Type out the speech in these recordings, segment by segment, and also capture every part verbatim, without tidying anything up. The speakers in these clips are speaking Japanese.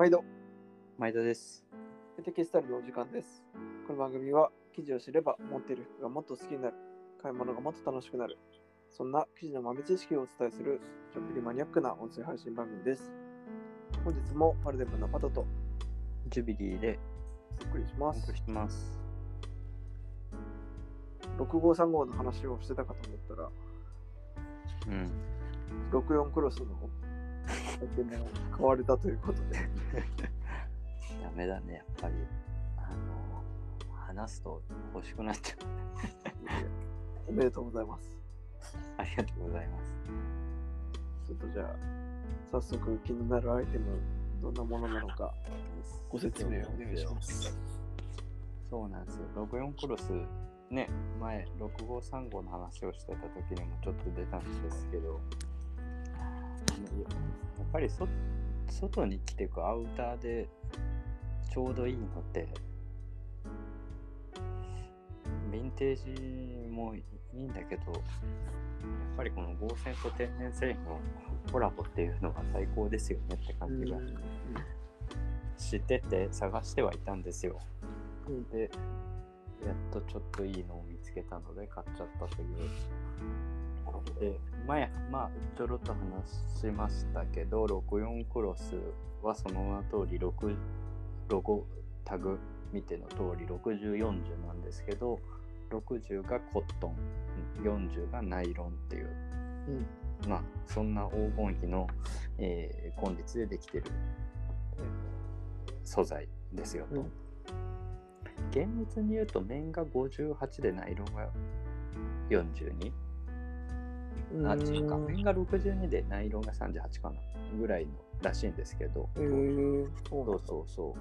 毎度毎度です。エテキスタイルのお時間です。この番組は記事を知れば持っている服がもっと好きになる、買い物がもっと楽しくなる、そんな記事の豆知識をお伝えするちょっぴりマニアックな音声配信番組です。本日もパルデムのパトとジュビリーでお送りします。お送りします。ろくごうさんごうの話をしてたかと思ったら、うん、ろくよんクロスのだけね、買われたということでダメだね、やっぱりあの話すと欲しくなっちゃうおめでとうございます。ありがとうございます。ちょっとじゃあ早速気になるアイテム、どんなものなのかご説明をお願いします。そうなんですよ。ろくよんクロスね、前ろくごうさんごうの話をしてた時にもちょっと出たんですけど、やっぱりそ外に着てくアウターでちょうどいいのってヴィンテージもいいんだけど、やっぱりこの合成と天然製品のコラボっていうのが最高ですよねって感じがしてて、探してはいたんですよ。でやっとちょっといいのを見つけたので買っちゃったというで、前、まあ、ちょろっと話しましたけど、ろくよんクロスはその名の通りろく、ロゴタグ見ての通りろくじゅう、よんじゅうなんですけど、ろくじゅうがコットン、よんじゅうがナイロンっていう、うん、まあ、そんな黄金比の、えー、混率でできてる、えー、素材ですよと、うん。厳密に言うと綿がごじゅうはちでナイロンがよんじゅうに、あ、違うか、綿がろくじゅうにでナイロンがさんじゅうはちかなぐらいのらしいんですけど、えー、そうそうそ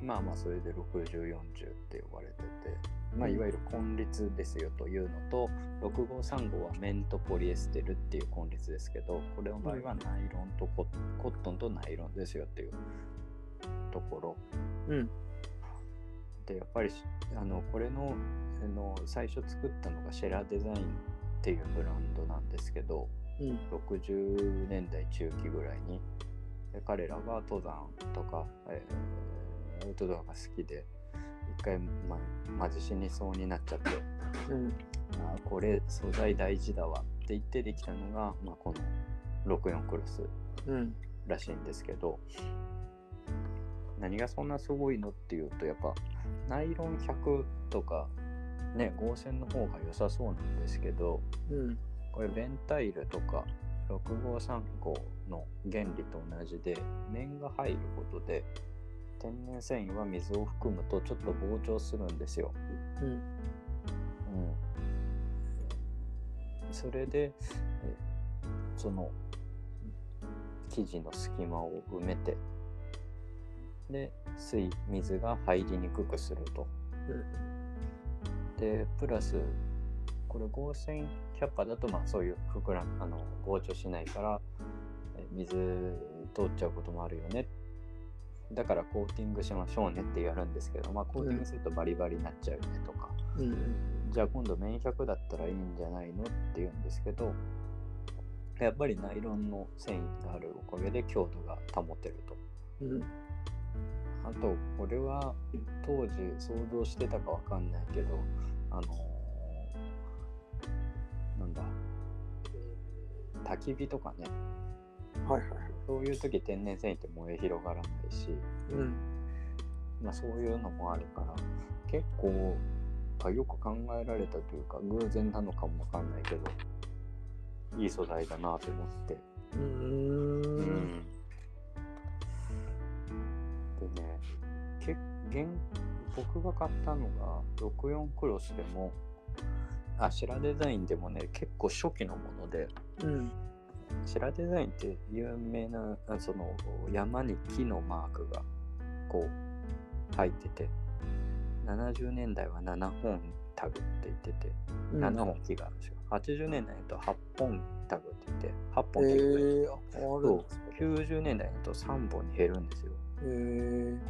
う、まあまあそれでろくじゅう、よんじゅうって呼ばれてて、まあ、いわゆる混率ですよというのと、ろくごうさんごは綿とポリエステルっていう混率ですけど、これの場合はナイロンとコットンとナイロンですよっていうところ、うん、でやっぱりあのこれ の, あの最初作ったのがシェラデザインっていうブランドなんですけど、うん、ろくじゅうねんだい中期ぐらいに彼らが登山とか、えー、アウトドアが好きで一回、ま、マジ死にそうになっちゃって、うん、あこれ素材大事だわって言ってできたのが、まあ、このろくよんクロスらしいんですけど、うん、何がそんなすごいのっていうと、やっぱナイロンひゃくとかね、合成の方が良さそうなんですけど、うん、これベンタイルとかろくごうさんごうの原理と同じで、綿が入ることで天然繊維は水を含むとちょっと膨張するんですよ、うんうん、それでその生地の隙間を埋めて、で水、水が入りにくくすると、うんで、プラスこれ合成キャッパだと、まあそういう膨らあの膨張しないから水通っちゃうこともあるよね、だからコーティングしましょうねってやるんですけど、まあ、コーティングするとバリバリになっちゃうよねとか、うん、じゃあ今度綿ひゃくだったらいいんじゃないのって言うんですけど、やっぱりナイロンの繊維があるおかげで強度が保てると、うん、あとこれは当時想像してたかわかんないけど、あのー、なんだ焚き火とかね、はいはい、そういう時天然繊維って燃え広がらないし、うん、まあそういうのもあるから結構よく考えられたというか、偶然なのかもわかんないけどいい素材だなと思って、うーん、うん、でね、け現僕が買ったのがろくよんクロスでもあシェラデザインでもね、結構初期のもので、うん、シェラデザインって有名なその山に木のマークがこう入ってて、ななじゅうねんだいはななほんタグって言ってて、うん、ななほん木があるんですよ。はちじゅうねんだいだとはっぽんタグって言ってはっぽん結構、えー、きゅうじゅうねんだいだとさんぼんに減るんですよ。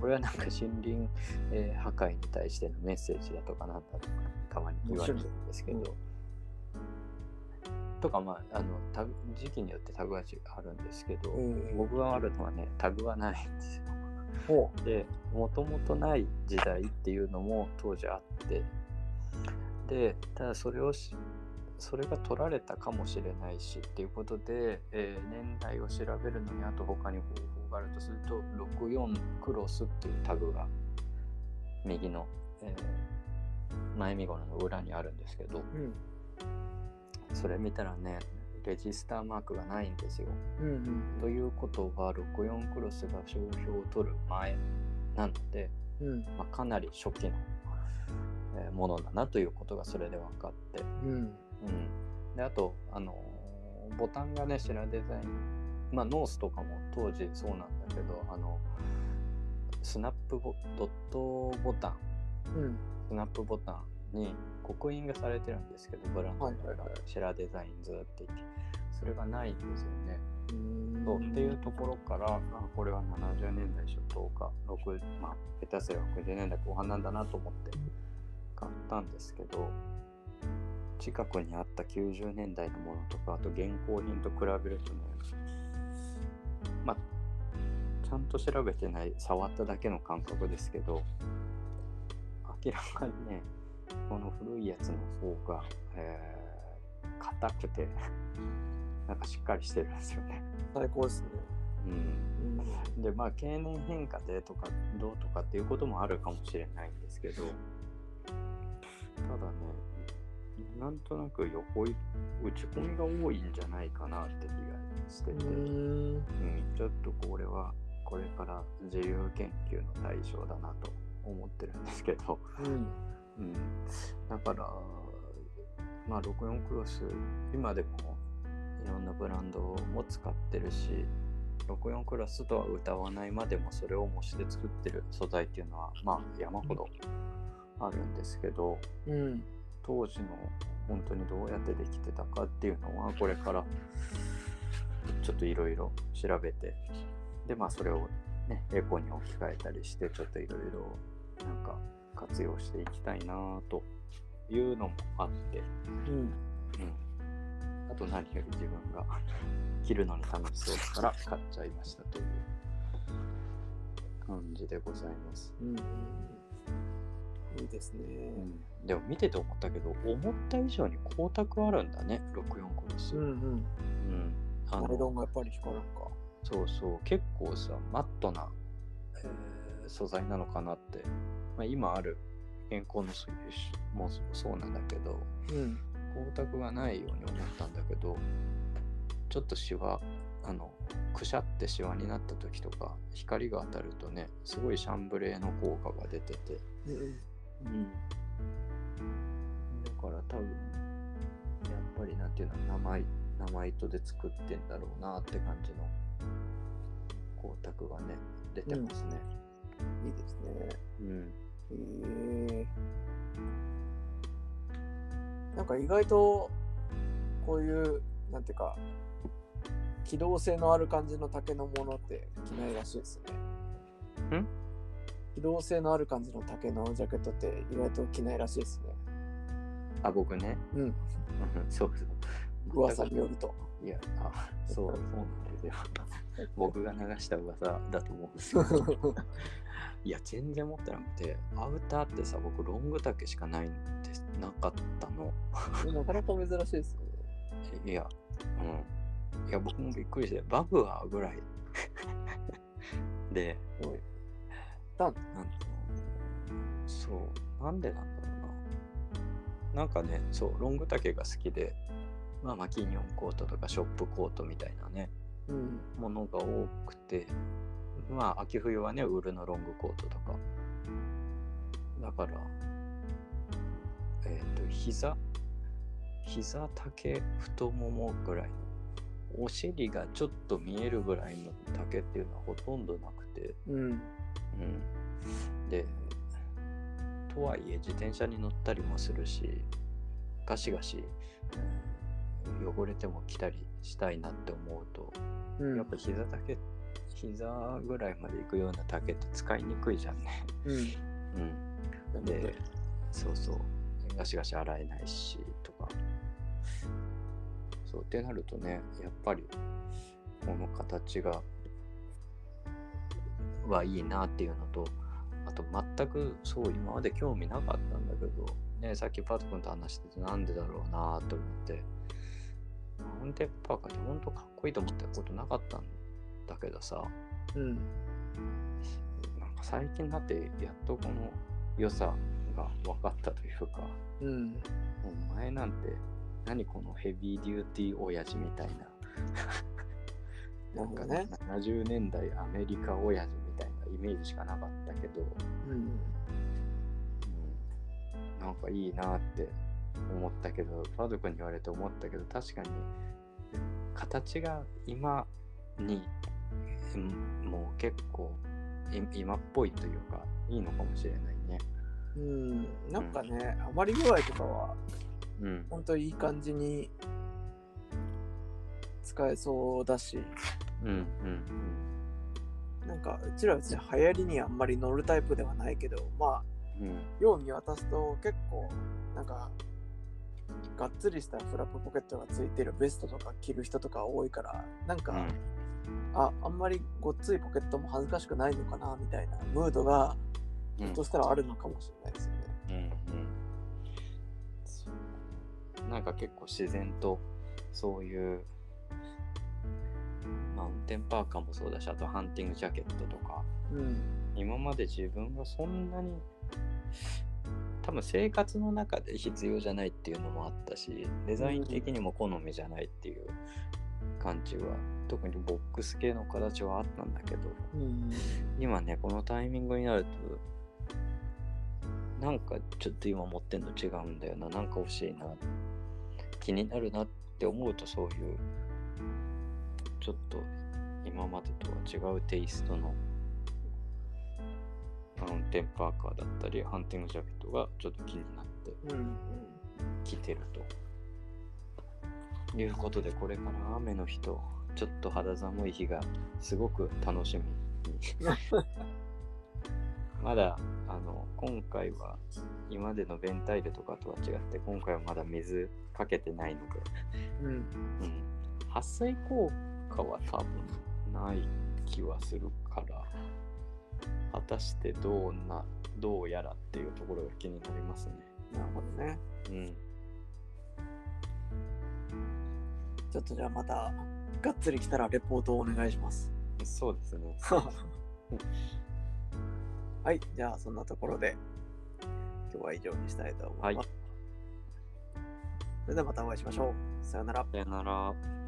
これはなんか森林、えー、破壊に対してのメッセージだとかなんだとかたまに言われてるんですけど、とか、まあ、あのタグ時期によってタグがあるんですけど、うん、僕があるのはねタグがないんですよ。でもともとない時代っていうのも当時あって、でただそれをしそれが取られたかもしれないしっていうことで、えー、年代を調べるのにあと他に方法があるとするとろくじゅうよんクロスっていうタグが右の、えー、前身頃の裏にあるんですけど、うん、それ見たらねレジスターマークがないんですよ、うんうん、ということはろくじゅうよんクロスが商標を取る前なので、うんまあ、かなり初期の、えー、ものだなということがそれで分かって、うんうん、であと、あのー、ボタンがねシラデザイン、まあ、ノースとかも当時そうなんだけど、あのスナップボドットボタン、うん、スナップボタンに刻印がされてるんですけど、ブランドがシラデザインズって言って、それがないんですよね。うんそうっていうところから、これはななじゅうねんだい初頭かろくじゅう、まあ、下手すればろくじゅうねんだいこう半なんだなと思って買ったんですけど、近くにあったきゅうじゅうねんだいのものとか、あと現行品と比べるとね、まあちゃんと調べてない、触っただけの感覚ですけど、明らかにねこの古いやつの方が、えー、硬くてなんかしっかりしてるんですよね。最高ですね、うんうん、でまあ経年変化でとかどうとかっていうこともあるかもしれないんですけど、ただねなんとなく横打ち込みが多いんじゃないかなって気がしてて、うん、ちょっとこれはこれから自由研究の対象だなと思ってるんですけど、うんうん、だから、まあ、ろくじゅうよんクロス今でもいろんなブランドも使ってるし、ろくじゅうよんクロスとは歌わないまでもそれを模して作ってる素材っていうのは、まあ、山ほどあるんですけど、うん、当時の本当にどうやってできてたかっていうのはこれからちょっといろいろ調べて、でまあそれをねエコに置き換えたりして、ちょっといろいろなんか活用していきたいなというのもあって、うんうん、あと何より自分が着るのに楽しそうだから買っちゃいましたという感じでございます、うん、いいですね、うん、でも見てて思ったけど、思った以上に光沢あるんだねろくじゅうよんクロス、うんうんうん、あのナイロンがやっぱり光るんか、そうそう結構さマットな、えー、素材なのかなって、まあ、今ある現行の素材もそうなんだけど、うん、光沢がないように思ったんだけど、ちょっとシワあのくしゃってシワになった時とか光が当たるとねすごいシャンブレーの効果が出てて、うんうん、だから多分やっぱりなんていうの生意生糸で作ってんだろうなって感じの光沢がね出てますね、うん、いいですね、うんえー、なんか意外とこういうなんていうか機動性のある感じの竹のものって着ないらしいですね。ん？機動性のある感じの竹のジャケットって意外と着ないらしいですね。あ、僕ね。うん。そうそう。噂によると、いやあそうそうなんですよ。僕が流した噂だと思うんですけどいや全然持ってなくて、アウターってさ僕ロング丈しかないんですなかったのなかなか珍しいですよね。いや、うん、いや僕もびっくりして、バブアーぐらいでなんそうなんでなんだろうな、なんかねそうロング丈が好きで、まあ、マキニオンコートとかショップコートみたいなね、うん、ものが多くて、まあ秋冬はねウールのロングコートとかだから、えっと膝膝丈太ももぐらいのお尻がちょっと見えるぐらいの丈っていうのはほとんどなくて、うんうん、でとはいえ自転車に乗ったりもするしガシガシ、うん汚れても着たりしたいなって思うと、うん、やっぱ膝だけ膝ぐらいまで行くような丈って使いにくいじゃんね。うん。うん、で、そうそうガシガシ洗えないしとか、そうってなるとね、やっぱりこの形がはいいなっていうのと、あと全くそう今まで興味なかったんだけどね、さっきパト君と話しててなんでだろうなと思って、マウンテンパーカーってほんとかっこいいと思ったことなかったんだけどさ、うん、なんか最近になってやっとこの良さが分かったというか、うん、お前なんて何このヘビーデューティー親父みたいななんかね、ななじゅうねんだいアメリカ親父みたいなイメージしかなかったけど、うんうん、なんかいいなって思ったけど、パド君に言われて思ったけど、確かに形が今にもう結構今っぽいというかいいのかもしれないね。うん、なんかね、うん、余り具合とかは、うん、本当にいい感じに使えそうだし、うんうんうん、なんかうちらうち流行りにあんまり乗るタイプではないけど、まあ、うん、よう見渡すと結構なんかがっつりしたフラップポケットがついてるベストとか着る人とか多いから、なんか、うん、あ, あんまりごっついポケットも恥ずかしくないのかなみたいなムードがひょっとしたらあるのかもしれないですよね、うんうんうん、そうなんか結構自然とそういうマウンテンパーカーもそうだし、あとハンティングジャケットとか、うん、今まで自分がそんなに多分生活の中で必要じゃないっていうのもあったし、デザイン的にも好みじゃないっていう感じは、特にボックス系の形はあったんだけど、うん、今ねこのタイミングになるとなんかちょっと今持ってんの違うんだよな、なんか欲しいな、気になるなって思うと、そういうちょっと今までとは違うテイストのマウンテンパーカーだったりハンティングジャケットがちょっと気になって着てると、うん、いうことで、これから雨の日とちょっと肌寒い日がすごく楽しみまだあの今回は今までのベンタイルとかとは違って、今回はまだ水かけてないので、うんうん、撥水効果は多分ない気はするから、果たしてどうな、どうやらっていうところが気になりますね。なるほどね。うん。ちょっとじゃあまたがっつり来たらレポートをお願いします。そうですね。はい、じゃあそんなところで今日は以上にしたいと思います。はい、それではまたお会いしましょう。さよなら。さよなら。